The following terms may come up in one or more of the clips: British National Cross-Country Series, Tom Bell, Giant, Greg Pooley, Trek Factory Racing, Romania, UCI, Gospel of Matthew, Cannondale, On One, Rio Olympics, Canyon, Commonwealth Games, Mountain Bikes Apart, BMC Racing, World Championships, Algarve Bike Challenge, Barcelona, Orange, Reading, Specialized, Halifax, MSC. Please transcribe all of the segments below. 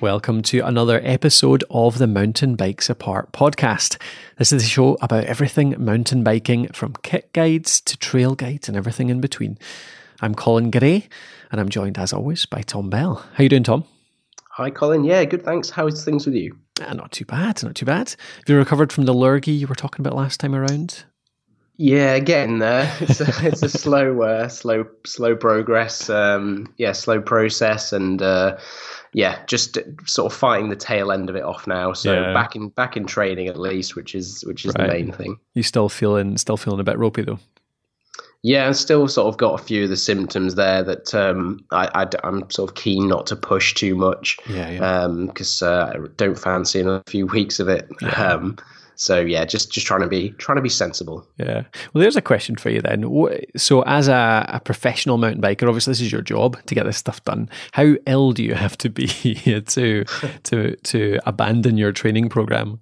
Welcome to another episode of the Mountain Bikes Apart podcast. This is a show about everything mountain biking, from kit guides to trail guides and everything in between. I'm Colin Gray, and I'm joined as always by Tom Bell. How you doing, Tom? Hi, Colin. Yeah, good, thanks. How's things with you? Not too bad. Have you recovered from the lurgy you were talking about last time around? Yeah, getting there. It's a slow progress. Slow process, and just sort of fighting the tail end of it off now. So yeah, back in training at least, which is right. The main thing. You still feeling a bit ropey though? Yeah, I've still sort of got a few of the symptoms there that I'm sort of keen not to push too much. Because I don't fancy another few weeks of it. Yeah. So just trying to be sensible. Yeah. Well, there's a question for you then. So as a professional mountain biker, obviously this is your job to get this stuff done. How ill do you have to be to abandon your training program?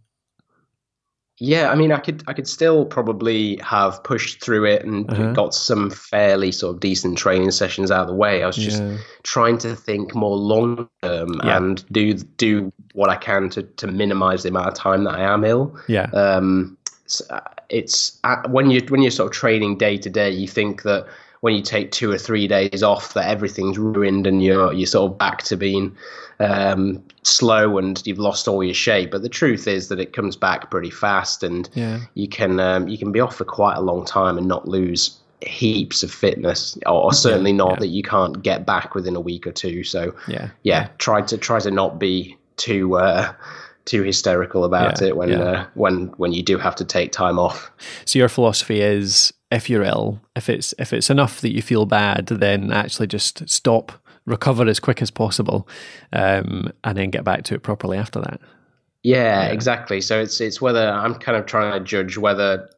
Yeah, I mean, I could still probably have pushed through it and got some fairly sort of decent training sessions out of the way. I was just trying to think more long term and do what I can to minimize the amount of time that I am ill. Yeah. So it's when you're sort of training day to day, you think that when you take 2 or 3 days off, that everything's ruined and you're sort of back to being slow and you've lost all your shape. But the truth is that it comes back pretty fast, and you can be off for quite a long time and not lose heaps of fitness, or certainly not that you can't get back within a week or two. So try to not be too hysterical about it when you do have to take time off. So your philosophy is, if you're ill, if it's enough that you feel bad, then actually just stop, recover as quick as possible, and then get back to it properly after that. Yeah, exactly. So it's whether I'm kind of trying to judge whether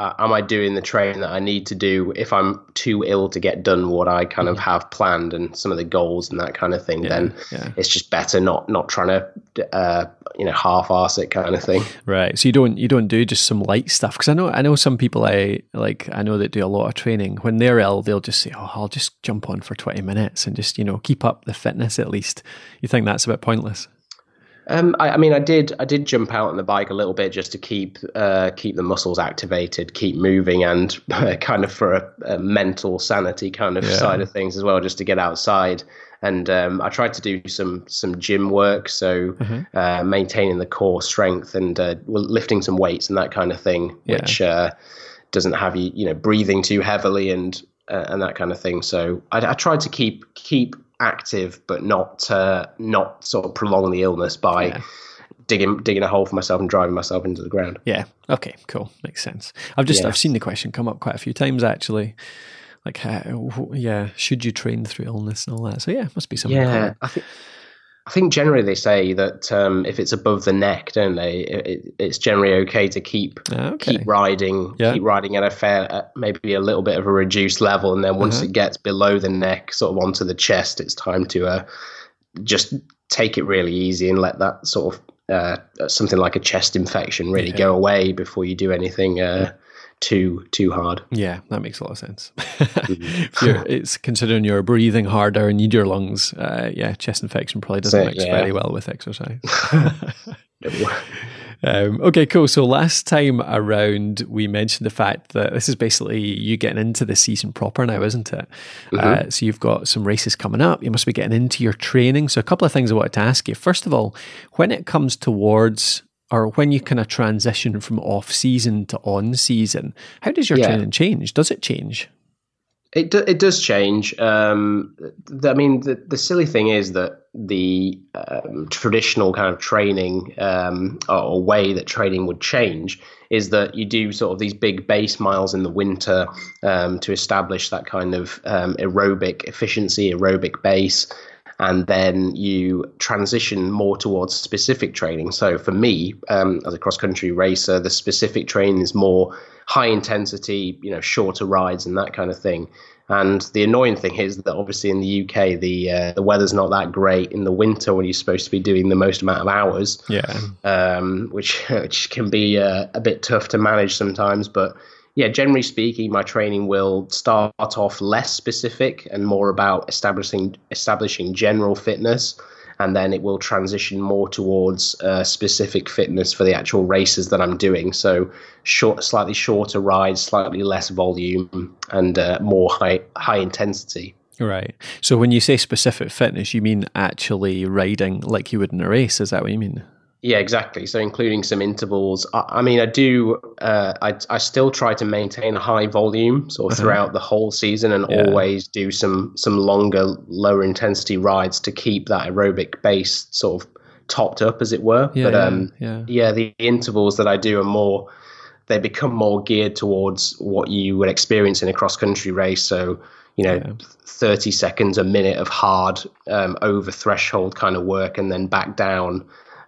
am I doing the training that I need to do if I'm too ill to get done what I kind of have planned and some of the goals and that kind of thing. Then it's just better not trying to half-arse it kind of thing. Right. So you don't do just some light stuff, because I know some people I know that do a lot of training. When they're ill, they'll just say, "Oh, I'll just jump on for 20 minutes and just keep up the fitness at least." You think that's a bit pointless? I did jump out on the bike a little bit just to keep the muscles activated, keep moving, and kind of for a mental sanity kind of side of things as well, just to get outside. And I tried to do some gym work, so maintaining the core strength and lifting some weights and that kind of thing, which doesn't have you, breathing too heavily and that kind of thing. So I tried to keep active, but not sort of prolong the illness by digging a hole for myself and driving myself into the ground. Yeah. Okay. Cool. Makes sense. I've seen the question come up quite a few times actually. Like, should you train through illness and all that? So it must be something. Yeah. I think generally they say that if it's above the neck, don't they? It's generally okay to keep riding at a maybe a little bit of a reduced level, and then once it gets below the neck, sort of onto the chest, it's time to just take it really easy and let that sort of something like a chest infection really go away before you do anything too hard. Yeah, that makes a lot of sense. It's considering you're breathing harder and need your lungs. Chest infection probably doesn't mix very well with exercise. Okay, cool. So last time around, we mentioned the fact that this is basically you getting into the season proper now, isn't it? So you've got some races coming up. You must be getting into your training. So a couple of things I wanted to ask you. First of all, when it comes towards, or when you kind of transition from off season to on season, how does your training change? Does it change? It does change. The silly thing is that the traditional kind of training or way that training would change is that you do sort of these big base miles in the winter to establish that kind of aerobic efficiency, aerobic base. And then you transition more towards specific training. So for me, as a cross-country racer, the specific training is more high intensity, shorter rides and that kind of thing. And the annoying thing is that obviously in the UK, the weather's not that great in the winter when you're supposed to be doing the most amount of hours, which can be a bit tough to manage sometimes. But generally speaking, my training will start off less specific and more about establishing general fitness, and then it will transition more towards specific fitness for the actual races that I'm doing. So slightly shorter rides, slightly less volume, and more high intensity. Right. So when you say specific fitness, you mean actually riding like you would in a race? Is that what you mean? Yeah, exactly. So including some intervals. I still try to maintain a high volume sort of throughout the whole season, and always do some longer, lower intensity rides to keep that aerobic base sort of topped up, as it were. Yeah, but the intervals that I do are more, they become more geared towards what you would experience in a cross-country race. So, 30 seconds, a minute of hard over threshold kind of work, and then back down.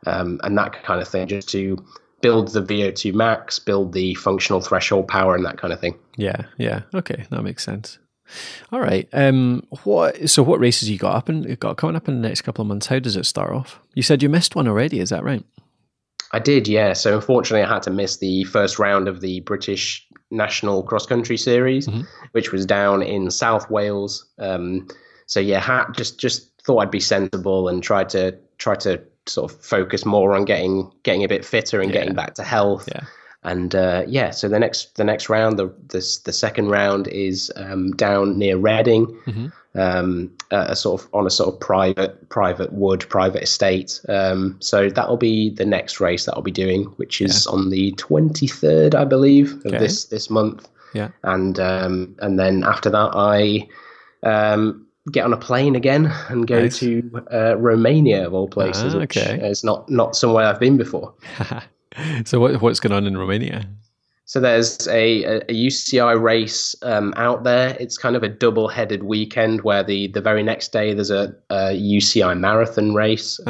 And that kind of thing, just to build the VO2 max, build the functional threshold power, and that kind of thing. Yeah. Okay, that makes sense. All right. What races you got coming up in the next couple of months? How does it start off? You said you missed one already. Is that right? I did, yeah. So unfortunately, I had to miss the first round of the British National Cross-Country Series, which was down in South Wales. Just thought I'd be sensible and try to sort of focus more on getting a bit fitter and getting back to health. Yeah. And so the next round, the second round is down near Reading, on a private estate. So that'll be the next race that I'll be doing, which is on the 23rd, I believe, of this month. Yeah. And then after that, I get on a plane again and go to Romania, of all places. Which is not somewhere I've been before. So what's going on in Romania? So there's a UCI race out there. It's kind of a double-headed weekend where the very next day there's a UCI marathon race,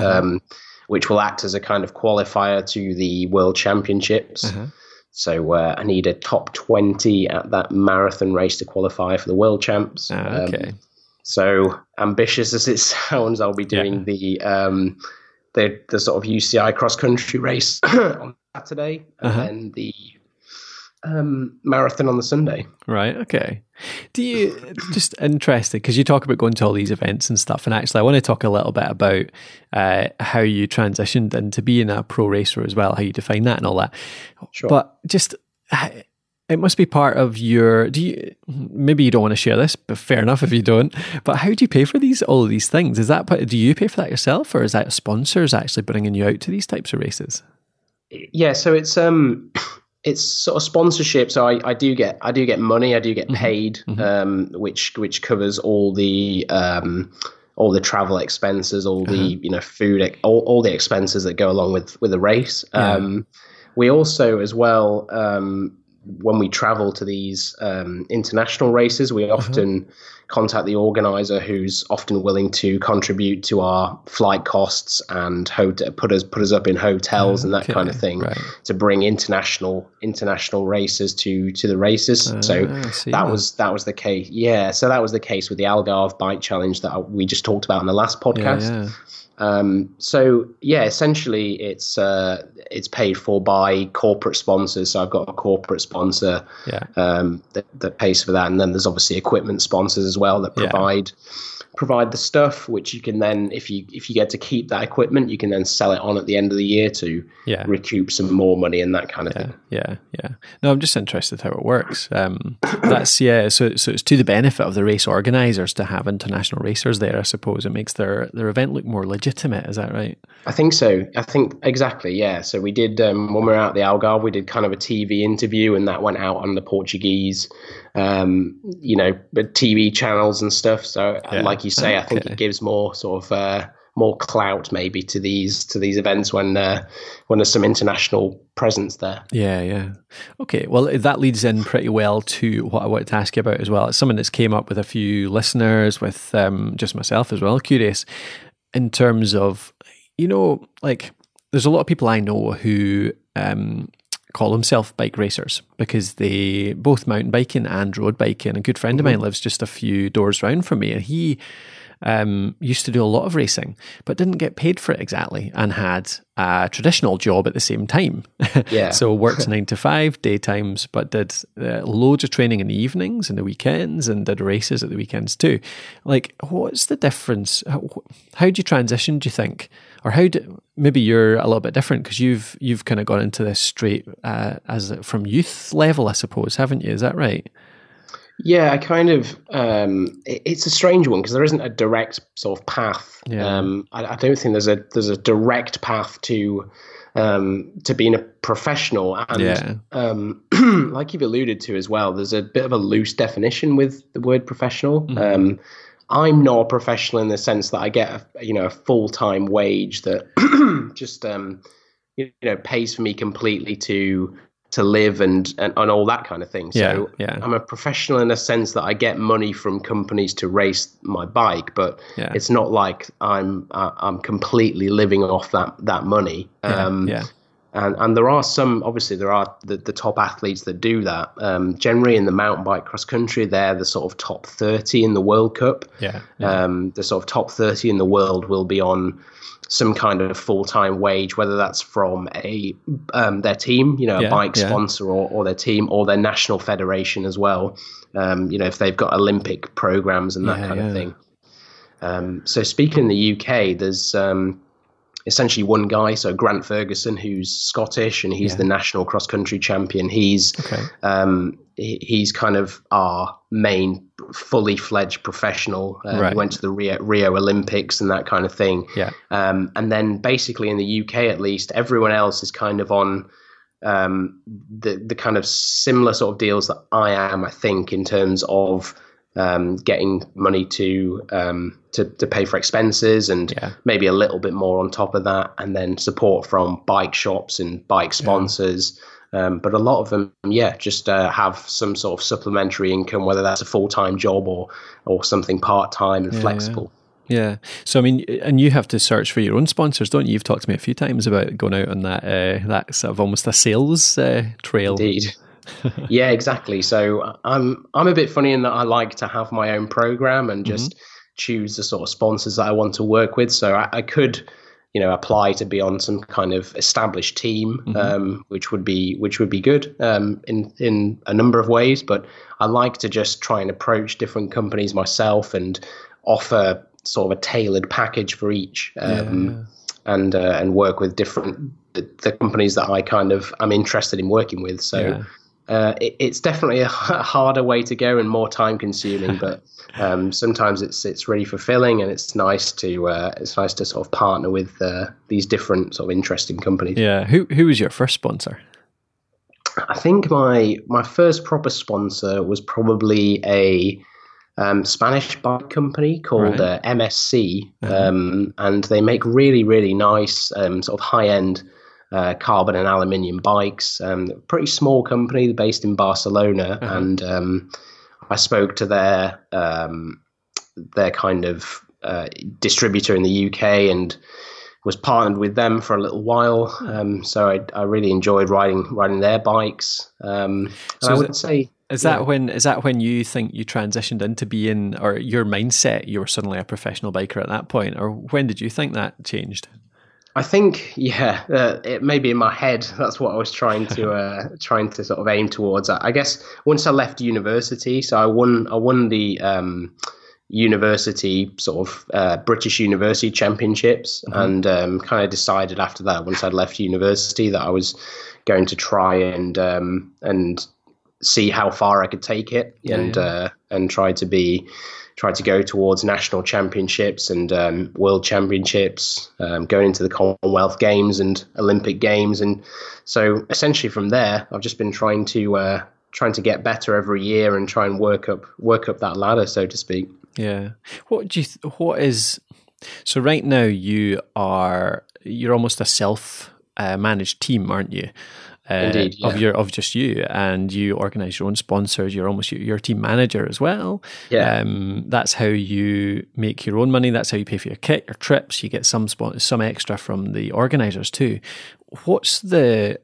which will act as a kind of qualifier to the World Championships. So I need a top 20 at that marathon race to qualify for the World Champs. So ambitious as it sounds, I'll be doing the sort of UCI cross country race on Saturday, and then the marathon on the Sunday. Right. Okay. Do you just interested, because you talk about going to all these events and stuff, and actually I want to talk a little bit about how you transitioned into being a pro racer as well, how you define that and all that. Sure. But just. It must be part of your, maybe you don't want to share this, but fair enough if you don't, but how do you pay for all of these things? Do you pay for that yourself, or is that sponsors actually bringing you out to these types of races? Yeah. So it's sort of sponsorship. So I do get money. I do get paid, which covers all the travel expenses, all the, food, all the expenses that go along with the race. Yeah. We also as well, when we travel to these international races, we often contact the organizer, who's often willing to contribute to our flight costs and put us up in hotels and that kind of thing to bring international racers to the races. That was the case. Yeah. So that was the case with the Algarve Bike Challenge that we just talked about in the last podcast. Yeah. Essentially it's paid for by corporate sponsors. So I've got a corporate sponsor that pays for that, and then there's obviously equipment sponsors as well that provide the stuff, which you can then, if you get to keep that equipment, you can then sell it on at the end of the year to recoup some more money and that kind of thing. Yeah. No, I'm just interested how it works. So it's to the benefit of the race organisers to have international racers there, I suppose. It makes their event look more legitimate. Is that right? I think so. I think exactly. Yeah. So we did, when we were out the Algarve, we did kind of a TV interview, and that went out on the Portuguese, TV channels and stuff. So like you say, I think it gives more sort of more clout maybe to these events when there's some international presence there. Yeah. Okay. Well, that leads in pretty well to what I wanted to ask you about as well. It's something that's came up with a few listeners, with just myself as well. Curious in terms of, like there's a lot of people I know who call themselves bike racers because they both mountain biking and road biking. A good friend of mine lives just a few doors round from me, and he used to do a lot of racing, but didn't get paid for it exactly and had a traditional job at the same time. Yeah. So worked 9 to 5 daytimes, but did loads of training in the evenings and the weekends and did races at the weekends too. Like, what's the difference? How do you transition, do you think? Or how do, maybe you're a little bit different because you've kind of gone into this straight as from youth level, I suppose, haven't you? Is that right? Yeah, I kind of, it's a strange one because there isn't a direct sort of path. Yeah. I don't think there's a direct path to being a professional. And yeah. Like you've alluded to as well, there's a bit of a loose definition with the word professional. Mm-hmm. I'm not a professional in the sense that I get a full-time wage that just, pays for me completely to live and all that kind of thing. So yeah, yeah. I'm a professional in a sense that I get money from companies to race my bike, but yeah. It's not like I'm completely living off that money. Yeah. And there are some, obviously there are the top athletes that do that. Generally in the mountain bike cross country, they're the sort of top 30 in the World Cup. Yeah, yeah. The sort of top 30 in the world will be on some kind of full-time wage, whether that's from their team, a bike sponsor or their team or their national federation as well. If they've got Olympic programs and that kind of thing. So speaking in the UK, there's, essentially one guy, so Grant Ferguson, who's Scottish, and he's the national cross-country champion. He's he's kind of our main fully fledged professional. He went to the Rio Olympics and that kind of thing. Yeah. And then basically in the UK, at least, everyone else is kind of on the kind of similar sort of deals that I am, I think, in terms of getting money to pay for expenses and maybe a little bit more on top of that, and then support from bike shops and bike sponsors. But a lot of them, just have some sort of supplementary income, whether that's a full-time job or something part-time and flexible. Yeah. So, I mean, and you have to search for your own sponsors, don't you? You've talked to me a few times about going out on that sort of almost a sales trail. Indeed. Yeah, exactly. So I'm a bit funny in that I like to have my own program and just choose the sort of sponsors that I want to work with. So I could, apply to be on some kind of established team, which would be good in a number of ways. But I like to just try and approach different companies myself and offer sort of a tailored package for each, and work with different the companies that I kind of am interested in working with. So. Yeah. It's definitely a harder way to go and more time consuming, but sometimes it's really fulfilling, and it's nice to sort of partner with these different sort of interesting companies. Yeah. Who was your first sponsor? I think my first proper sponsor was probably a Spanish bike company called MSC, and they make really, really nice sort of high-end carbon and aluminium bikes. Pretty small company based in Barcelona, and I spoke to their kind of distributor in the UK and was partnered with them for a little while. So I really enjoyed riding their bikes. So I would say. Is that when you think you transitioned into being, or your mindset, you were suddenly a professional biker at that point, or when did you think that changed? I think, it may be in my head. That's what I was trying to sort of aim towards. I guess once I left university, so I won the university sort of British University Championships, and kind of decided after that, once I'd left university, that I was going to try and see how far I could take it, and try to go towards national championships and world championships, going into the Commonwealth Games and Olympic Games. And so essentially from there, I've just been trying to get better every year and try and work up that ladder, so to speak. Yeah. So right now you're almost a self managed team, aren't you? Indeed, yeah. Of just you, and you organise your own sponsors. You're almost your team manager as well. Yeah, that's how you make your own money. That's how you pay for your kit, your trips. You get some extra from the organisers too. What's the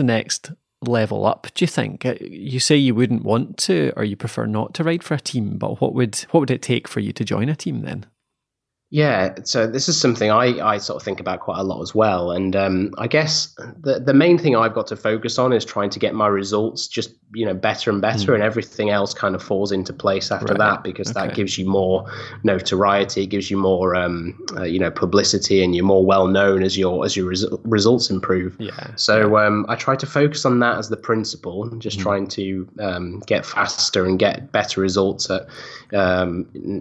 next level up? Do you think? You say you wouldn't want to, or you prefer not to ride for a team, but what would it take for you to join a team then? Yeah, so this is something I sort of think about quite a lot as well. And I guess the main thing I've got to focus on is trying to get my results just, you know, better and better, and everything else kind of falls into place after that, because that gives you more notoriety, gives you more, you know, publicity, and you're more well known as your results improve. Yeah. So I try to focus on that as the principle, just trying to get faster and get better results at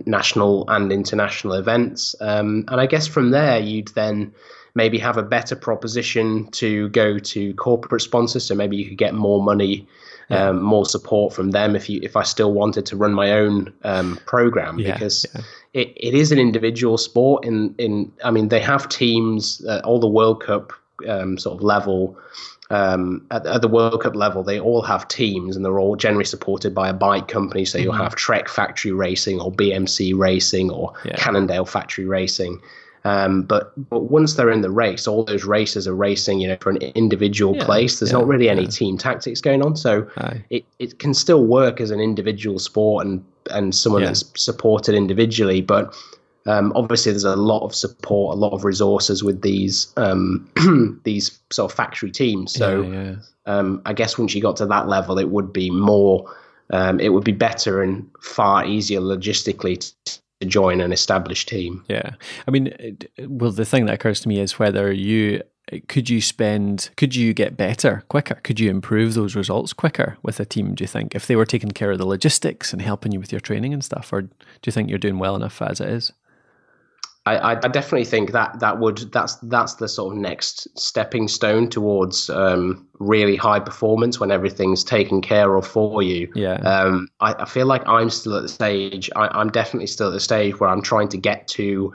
national and international events. And I guess from there you'd then maybe have a better proposition to go to corporate sponsors, so maybe you could get more money, more support from them if I still wanted to run my own program, because it is an individual sport. I mean, they have teams all the World Cup sort of level. At the World Cup level, they all have teams, and they're all generally supported by a bike company. So you'll have Trek Factory Racing or BMC Racing or Cannondale Factory Racing. But once they're in the race, all those races are racing, you know, for an individual place. There's not really any team tactics going on. So it can still work as an individual sport and someone that's supported individually. But obviously there's a lot of support, a lot of resources with these these sort of factory teams. So I guess once you got to that level, it would be more, it would be better and far easier logistically to join an established team. Yeah, I mean, well, the thing that occurs to me is whether could you get better quicker? Could you improve those results quicker with a team, do you think, if they were taking care of the logistics and helping you with your training and stuff? Or do you think you're doing well enough as it is? I definitely think that's the sort of next stepping stone towards really high performance, when everything's taken care of for you. Yeah. I feel like I'm still at the stage. I'm definitely still at the stage where I'm trying to get to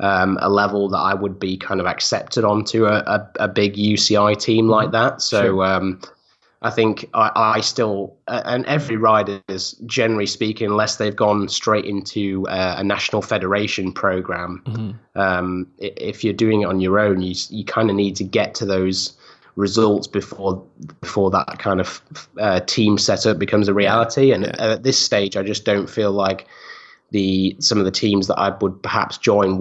a level that I would be kind of accepted onto a big UCI team like that. So I think I still, and every rider is, generally speaking, unless they've gone straight into a national federation program, if you're doing it on your own, you kind of need to get to those results before that kind of team setup becomes a reality. And at this stage, I just don't feel like some of the teams that I would perhaps join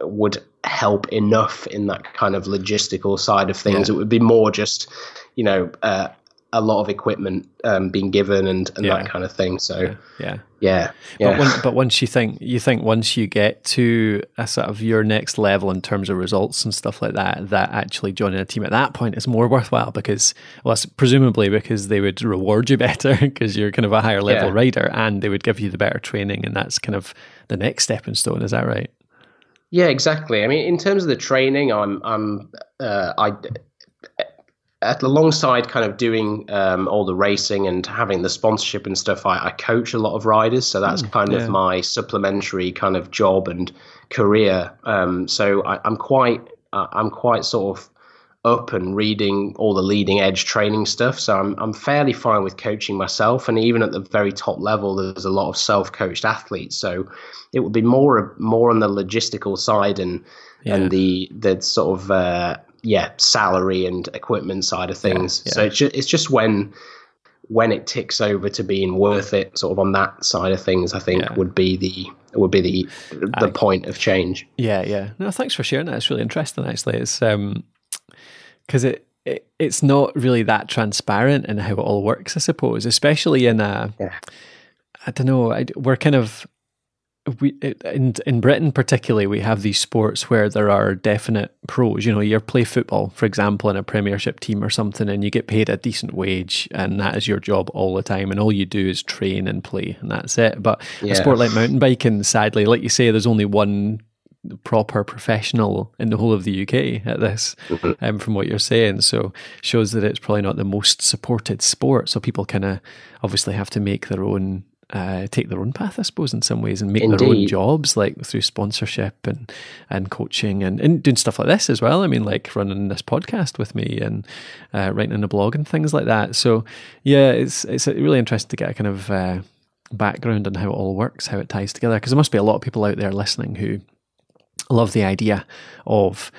would help enough in that kind of logistical side of things. It would be more just, you know, a lot of equipment being given and that kind of thing. So But once once you get to a sort of your next level in terms of results and stuff like that, that actually joining a team at that point is more worthwhile, because, well, presumably because they would reward you better because you're kind of a higher level rider, and they would give you the better training, and that's kind of the next stepping stone. Is that right? Yeah, exactly. I mean, in terms of the training, alongside kind of doing all the racing and having the sponsorship and stuff, I coach a lot of riders. So that's kind of my supplementary kind of job and career. So I'm quite sort of up and reading all the leading edge training stuff. So I'm fairly fine with coaching myself. And even at the very top level, there's a lot of self-coached athletes. So it would be more on the logistical side and the sort of, salary and equipment side of things. So it's just when it ticks over to being worth it, sort of on that side of things, I think would be the point of change. Yeah. Yeah. No, thanks for sharing that. It's really interesting, actually. It's, because it's not really that transparent in how it all works, I suppose, especially in in Britain particularly, we have these sports where there are definite pros. You know, you play football, for example, in a premiership team or something, and you get paid a decent wage, and that is your job all the time, and all you do is train and play, and that's it. But a sport like mountain biking, sadly, like you say, there's only one proper professional in the whole of the UK at this, from what you're saying. So shows that it's probably not the most supported sport. So people kind of obviously have to make their own, take their own path, I suppose, in some ways, and make their own jobs, like through sponsorship and coaching and doing stuff like this as well. I mean, like running this podcast with me and writing a blog and things like that. So yeah, it's really interesting to get a kind of background on how it all works, how it ties together, because there must be a lot of people out there listening who love the idea of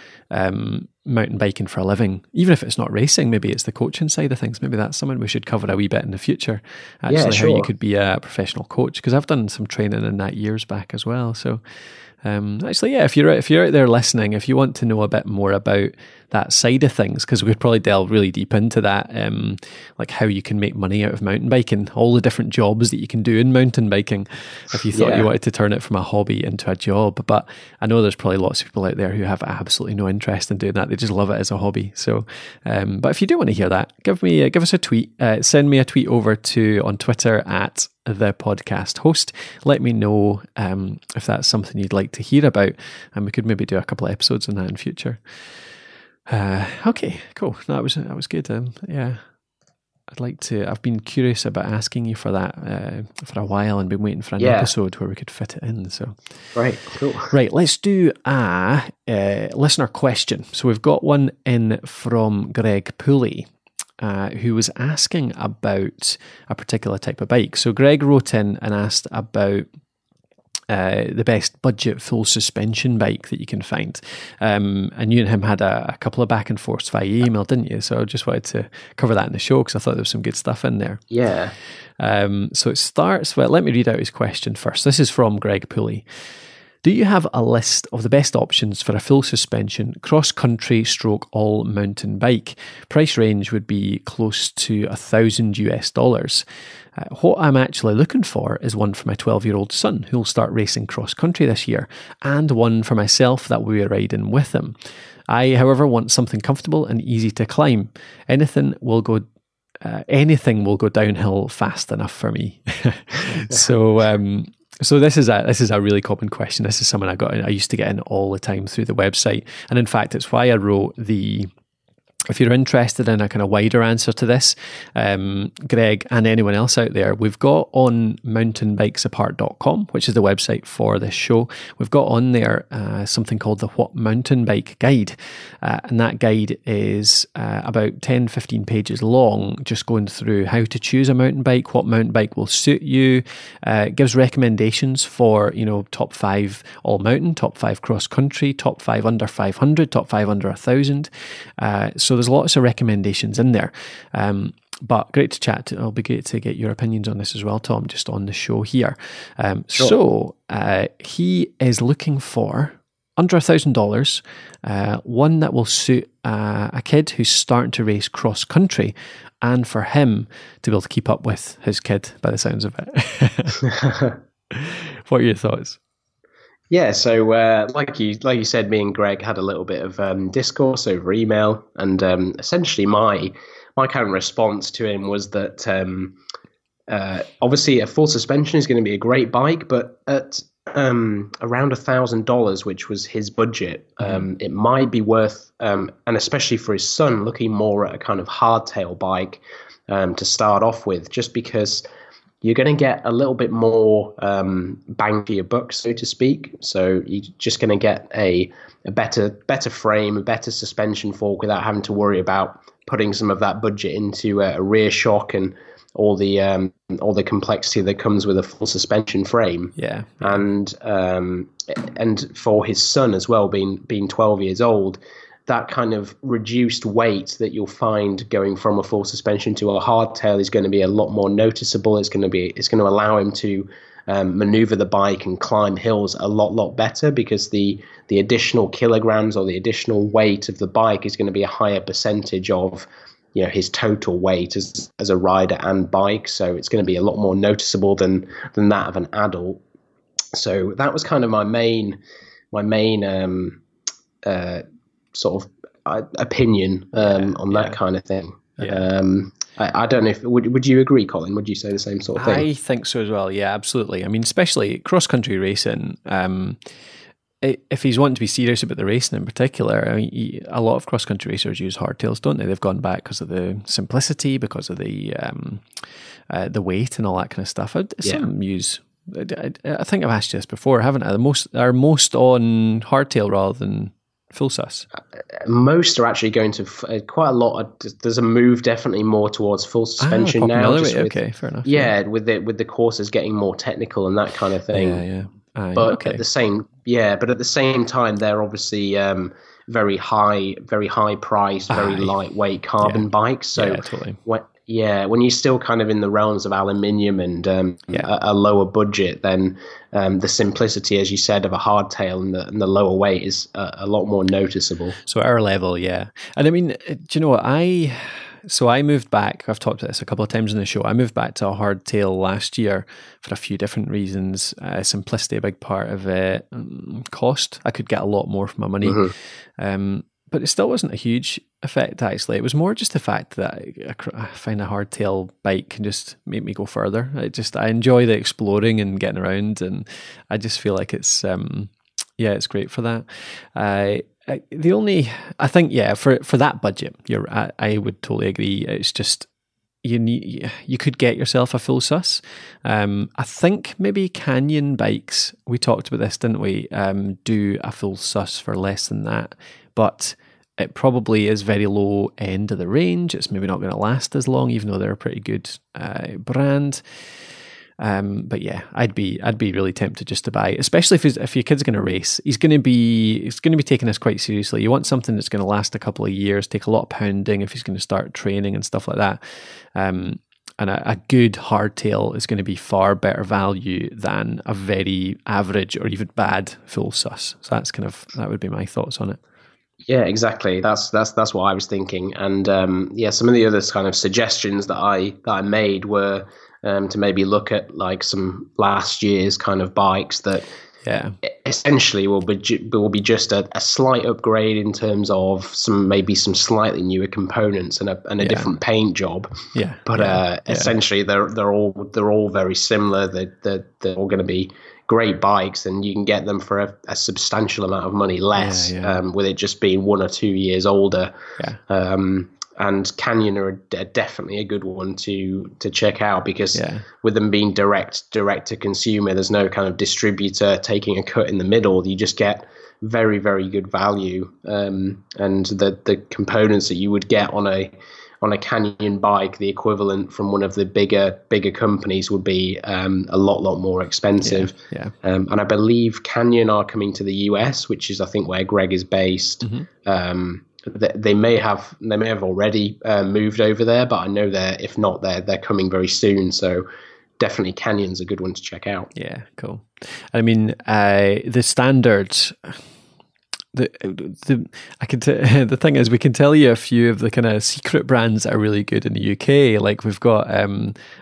mountain biking for a living, even if it's not racing, maybe it's the coaching side of things. Maybe that's something we should cover a wee bit in the future, actually. Yeah, sure. How you could be a professional coach, because I've done some training in that years back as well. So actually, yeah, if you're out there listening, if you want to know a bit more about that side of things, because we could probably delve really deep into that, like how you can make money out of mountain biking, all the different jobs that you can do in mountain biking, if you thought you wanted to turn it from a hobby into a job. But I know there's probably lots of people out there who have absolutely no interest in doing that. They just love it as a hobby. So, but if you do want to hear that, give us a tweet, send me a tweet over to on Twitter at The Podcast Host. Let me know if that's something you'd like to hear about, and we could maybe do a couple of episodes on that in future. Okay, cool. No, that was good. Yeah, I've been curious about asking you for that for a while, and been waiting for an episode where we could fit it in. So right, cool. Right, let's do a listener question. So we've got one in from Greg Pooley, who was asking about a particular type of bike. So Greg wrote in and asked about the best budget full suspension bike that you can find. And you and him had a couple of back and forths via email, didn't you? So I just wanted to cover that in the show, because I thought there was some good stuff in there. Yeah. So it starts with, let me read out his question first. This is from Greg Pooley. Do you have a list of the best options for a full suspension cross-country / all mountain bike? Price range would be close to $1,000 US. What I'm actually looking for is one for my 12-year-old son, who'll start racing cross-country this year, and one for myself that we'll be riding with him. I, however, want something comfortable and easy to climb. Anything will go downhill fast enough for me. So this is a really common question. This is something I used to get in all the time through the website. And in fact, it's why I wrote if you're interested in a kind of wider answer to this, Greg and anyone else out there, we've got on mountainbikesapart.com, which is the website for this show. We've got on there something called the What Mountain Bike Guide. And that guide is about 10, 15 pages long, just going through how to choose a mountain bike, what mountain bike will suit you. It gives recommendations for, top 5 all mountain, top 5 cross country, top 5 under 500, top 5 under 1,000. So there's lots of recommendations in there, but great to chat. It'll be great to get your opinions on this as well, Tom, just on the show here. Sure. So he is looking for under $1,000, one that will suit a kid who's starting to race cross country, and for him to be able to keep up with his kid by the sounds of it. What are your thoughts? Yeah, so like you said, me and Greg had a little bit of discourse over email, and essentially my kind of response to him was that obviously a full suspension is going to be a great bike, but at around $1,000, which was his budget, it might be worth, and especially for his son, looking more at a kind of hardtail bike to start off with, just because you're going to get a little bit more bang for your buck, so to speak. So you're just going to get a better frame, a better suspension fork, without having to worry about putting some of that budget into a rear shock and all the complexity that comes with a full suspension frame. Yeah. And for his son as well, being 12 years old, that kind of reduced weight that you'll find going from a full suspension to a hardtail is going to be a lot more noticeable. It's going to allow him to maneuver the bike and climb hills a lot better, because the additional kilograms or the additional weight of the bike is going to be a higher percentage of his total weight as a rider and bike. So it's going to be a lot more noticeable than that of an adult. So that was kind of my main sort of opinion on that kind of thing. Yeah. I don't know if, would you agree, Colin? Would you say the same sort of thing? I think so as well. Yeah, absolutely. I mean, especially cross-country racing, if he's wanting to be serious about the racing in particular, I mean, a lot of cross-country racers use hardtails, don't they? They've gone back because of the simplicity, because of the weight and all that kind of stuff. Some use, I think I've asked you this before, haven't I? Most on hardtail rather than full sus? Most are actually going to quite a lot. There's a move definitely more towards full suspension now. Just with, okay, fair enough. Yeah, with the courses getting more technical and that kind of thing. Yeah, yeah. But okay. at the same time, they're obviously very high priced, very lightweight carbon bikes. So when you're still kind of in the realms of aluminium and a lower budget, then the simplicity, as you said, of a hardtail and the lower weight is a lot more noticeable. So our level, and I mean, do you know what So I moved back, I've talked about this a couple of times on the show, I moved back to a hardtail last year for a few different reasons. Simplicity, a big part of it. Cost, I could get a lot more for my money. But it still wasn't a huge effect, actually. It was more just the fact that I find a hardtail bike can just make me go further. I enjoy the exploring and getting around, and I just feel like it's great for that. For that budget, I would totally agree. It's just you could get yourself a full sus. I think maybe Canyon bikes, we talked about this, didn't we? Do a full sus for less than that, but it probably is very low end of the range. It's maybe not going to last as long, even though they're a pretty good brand. I'd be really tempted just to buy it, especially if your kid's going to race. He's going to be taking this quite seriously. You want something that's going to last a couple of years, take a lot of pounding if he's going to start training and stuff like that. And a good hardtail is going to be far better value than a very average or even bad full sus. So that would be my thoughts on it. Yeah, exactly. That's what I was thinking. And some of the other kind of suggestions that I made were. To maybe look at like some last year's kind of bikes that essentially will be just a slight upgrade in terms of some slightly newer components and a different paint job. Yeah. But essentially they're all very similar. They're all going to be great bikes, and you can get them for a substantial amount of money less with it just being 1 or 2 years older. Yeah. And Canyon are definitely a good one to check out because with them being direct to consumer, there's no kind of distributor taking a cut in the middle. You just get very, very good value. And the components that you would get on a Canyon bike, the equivalent from one of the bigger companies would be a lot more expensive. Yeah, yeah. And I believe Canyon are coming to the US, which is I think where Greg is based. Mm-hmm. They may have already moved over there, but I know if not, they're coming very soon. So definitely Canyon's a good one to check out. Yeah, cool. I mean, the standard. The thing is, we can tell you a few of the kind of secret brands that are really good in the UK. Like we've got, I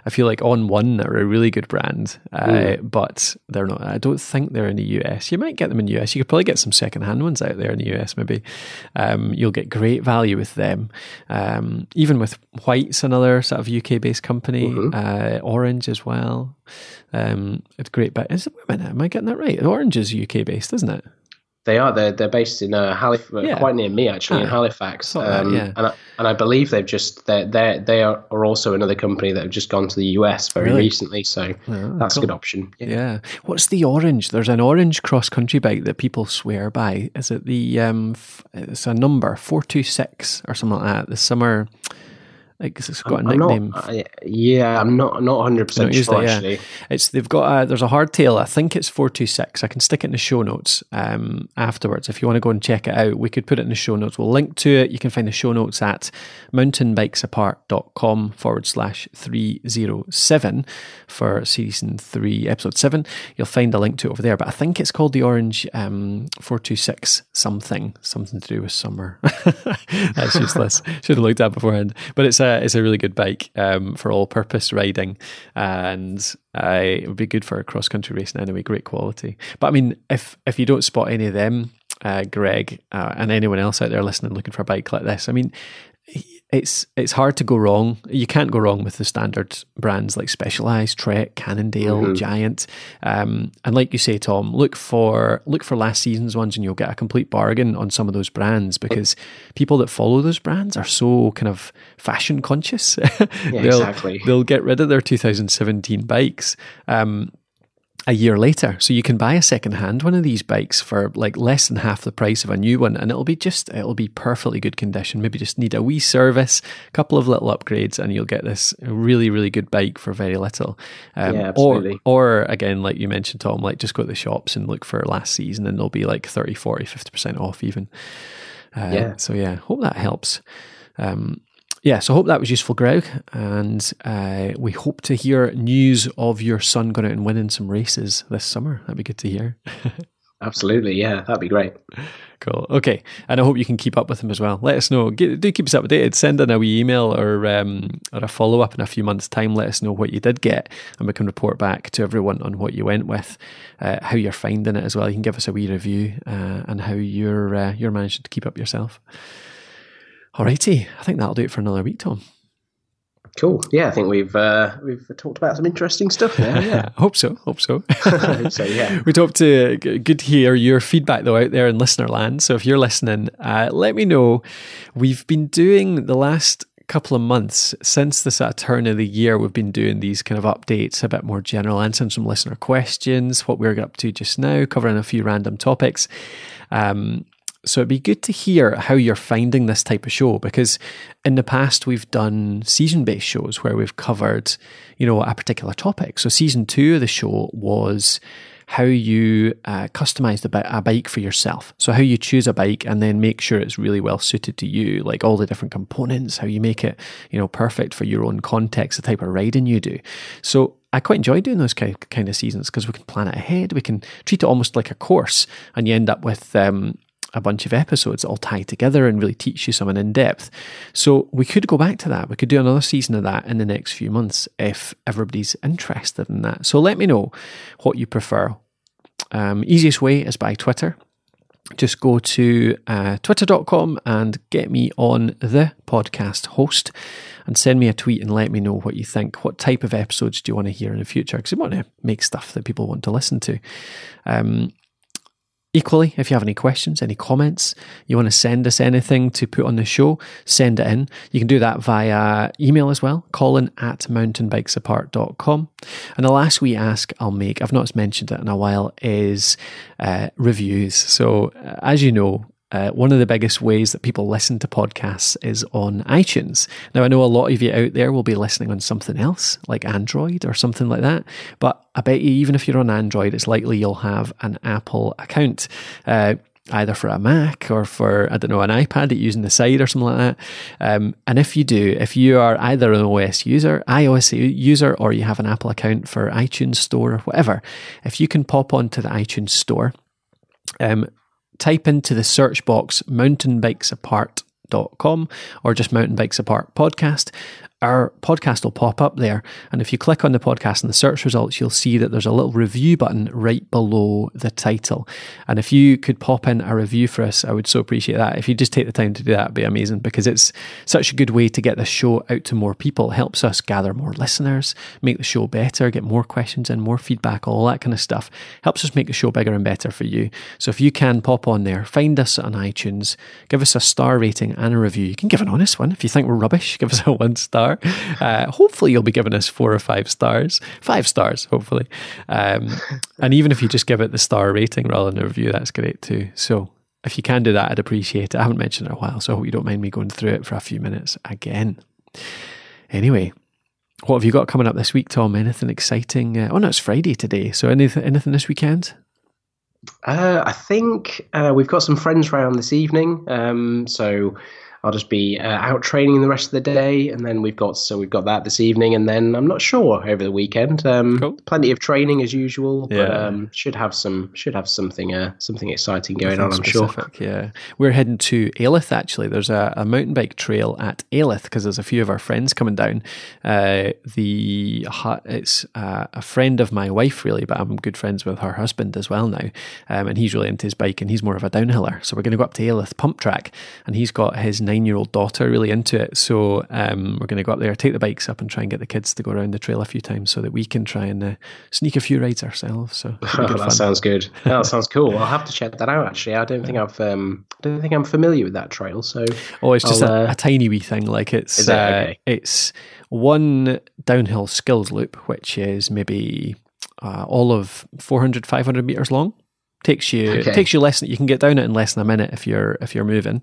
feel like On One are a really good brand, but they're not. I don't think they're in the US. You might get them in the US. You could probably get some secondhand ones out there in the US. Maybe you'll get great value with them. Even with White's, another sort of UK-based company, Orange as well. It's great. But am I getting that right? Orange is UK-based, isn't it? They are. They're based in Halifax, quite near me actually, in Halifax. And I believe they've just they are also another company that have just gone to the US very recently. So that's a good option. Yeah. What's the Orange? There's an Orange cross country bike that people swear by. Is it the it's a number 426 or something like that? The summer. I guess it's got a nickname. I'm not 100% sure actually. They've got there's a hardtail. I think it's 426. I can stick it in the show notes afterwards. If you want to go and check it out, we could put it in the show notes. We'll link to it. You can find the show notes at mountainbikesapart.com/307 for season 3, episode 7. You'll find a link to it over there. But I think it's called the Orange 426 something to do with summer. That's useless. Should have looked at beforehand. But it's a really good bike for all-purpose riding, and it would be good for cross-country racing anyway, great quality. But I mean, if you don't spot any of them, Greg, and anyone else out there listening looking for a bike like this, I mean, it's hard to go wrong. You can't go wrong with the standard brands like Specialized, Trek, Cannondale, Giant. And like you say, Tom, look for last season's ones and you'll get a complete bargain on some of those brands, because people that follow those brands are so kind of fashion conscious. They'll get rid of their 2017 bikes. a year later. So you can buy a second-hand one of these bikes for like less than half the price of a new one, and it'll be perfectly good condition. Maybe just need a wee service, a couple of little upgrades, and you'll get this really, really good bike for very little. Yeah, absolutely. Or again, like you mentioned, Tom, like just go to the shops and look for last season, and they'll be like 30, 40, 50% off even. Yeah. So yeah, hope that helps. Yeah, so hope that was useful, Greg, and we hope to hear news of your son going out and winning some races this summer. That'd be good to hear. Absolutely, yeah, that'd be great. Cool, okay, and I hope you can keep up with him as well. Let us know, do keep us updated, send in a wee email or a follow-up in a few months' time. Let us know what you did get, and we can report back to everyone on what you went with, how you're finding it as well. You can give us a wee review and how you're managing to keep up yourself. Alrighty, I think that'll do it for another week, Tom. Cool. Yeah, I think we've talked about some interesting stuff there. Yeah, hope so. So yeah, we'd hope to good to hear your feedback though out there in listener land. So if you're listening, let me know. We've been doing the last couple of months since the sort of turn of the year, we've been doing these kind of updates, a bit more general, answering some listener questions, what we're up to just now, covering a few random topics. So it'd be good to hear how you're finding this type of show, because in the past we've done season-based shows where we've covered, a particular topic. So season 2 of the show was how you customize a bike for yourself. So how you choose a bike and then make sure it's really well suited to you, like all the different components, how you make it, perfect for your own context, the type of riding you do. So I quite enjoy doing those kind of seasons because we can plan it ahead. We can treat it almost like a course, and you end up with a bunch of episodes all tied together and really teach you something in depth. So we could go back to that. We could do another season of that in the next few months if everybody's interested in that. So let me know what you prefer. Easiest way is by Twitter. Just go to twitter.com and get me on the podcast host and send me a tweet and let me know what you think. What type of episodes do you want to hear in the future? Because I want to make stuff that people want to listen to. Equally, if you have any questions, any comments, you want to send us anything to put on the show, send it in. You can do that via email as well, colin@mountainbikesapart.com. And the last wee ask I'll make, I've not mentioned it in a while, is reviews. So as you know, one of the biggest ways that people listen to podcasts is on iTunes. Now, I know a lot of you out there will be listening on something else, like Android or something like that, but I bet you, even if you're on Android, it's likely you'll have an Apple account, either for a Mac or for, an iPad that you use on the side or something like that. And if you do, if you are either an iOS user, or you have an Apple account for iTunes Store or whatever, if you can pop onto the iTunes Store, type into the search box mountainbikesapart.com or just Mountain Bikes Apart podcast. Our podcast will pop up there. And if you click on the podcast in the search results, you'll see that there's a little review button right below the title. And if you could pop in a review for us, I would so appreciate that. If you just take the time to do that, it'd be amazing, because it's such a good way to get the show out to more people. It helps us gather more listeners, make the show better, get more questions and more feedback, all that kind of stuff. Helps us make the show bigger and better for you. So if you can pop on there, find us on iTunes, give us a star rating and a review. You can give an honest one. If you think we're rubbish, give us a 1 star. Hopefully you'll be giving us 4 or 5 stars. 5 stars, hopefully. And even if you just give it the star rating rather than a review, that's great too. So if you can do that, I'd appreciate it. I haven't mentioned it in a while, so I hope you don't mind me going through it for a few minutes again. Anyway, what have you got coming up this week, Tom? Anything exciting? Oh no, it's Friday today. So anything this weekend? I think we've got some friends round this evening. So I'll just be out training the rest of the day, and then we've got that this evening, and then I'm not sure over the weekend. Cool. Plenty of training as usual, yeah. But should have something exciting going on. I'm sure. Yeah, we're heading to Ailith actually. There's a mountain bike trail at Ailith because there's a few of our friends coming down. It's a friend of my wife really, but I'm good friends with her husband as well now, and he's really into his bike and he's more of a downhiller. So we're going to go up to Ailith pump track, and he's got his 9-year-old daughter really into it, so we're going to go up there, take the bikes up and try and get the kids to go around the trail a few times so that we can try and sneak a few rides ourselves. So sounds good. That sounds cool. I'll have to check that out actually. I don't think I'm familiar with that trail, so it's just a tiny wee thing. Like it's one downhill skills loop, which is maybe all of 400, 500 meters long. Takes you less than, you can get down it in less than a minute if you're moving,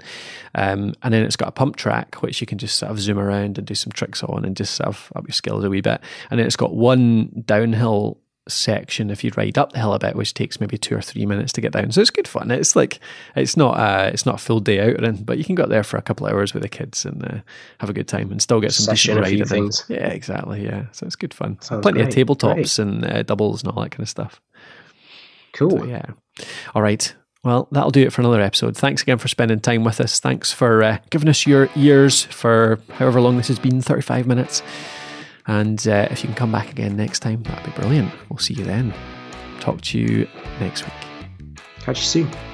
and then it's got a pump track which you can just sort of zoom around and do some tricks on and just sort of up your skills a wee bit, and then it's got one downhill section if you ride up the hill a bit which takes maybe 2 or 3 minutes to get down. So it's good fun. It's like it's not a full day out or anything, but you can go out there for a couple of hours with the kids and have a good time and still get some decent riding things. Yeah, exactly. Yeah, so it's good fun. Sounds plenty great. Of tabletops great. And doubles and all that kind of stuff. Cool. So, yeah. All right. Well, that'll do it for another episode. Thanks again for spending time with us. Thanks for giving us your ears for however long this has been, 35 minutes. And if you can come back again next time, that'd be brilliant. We'll see you then. Talk to you next week. Catch you soon.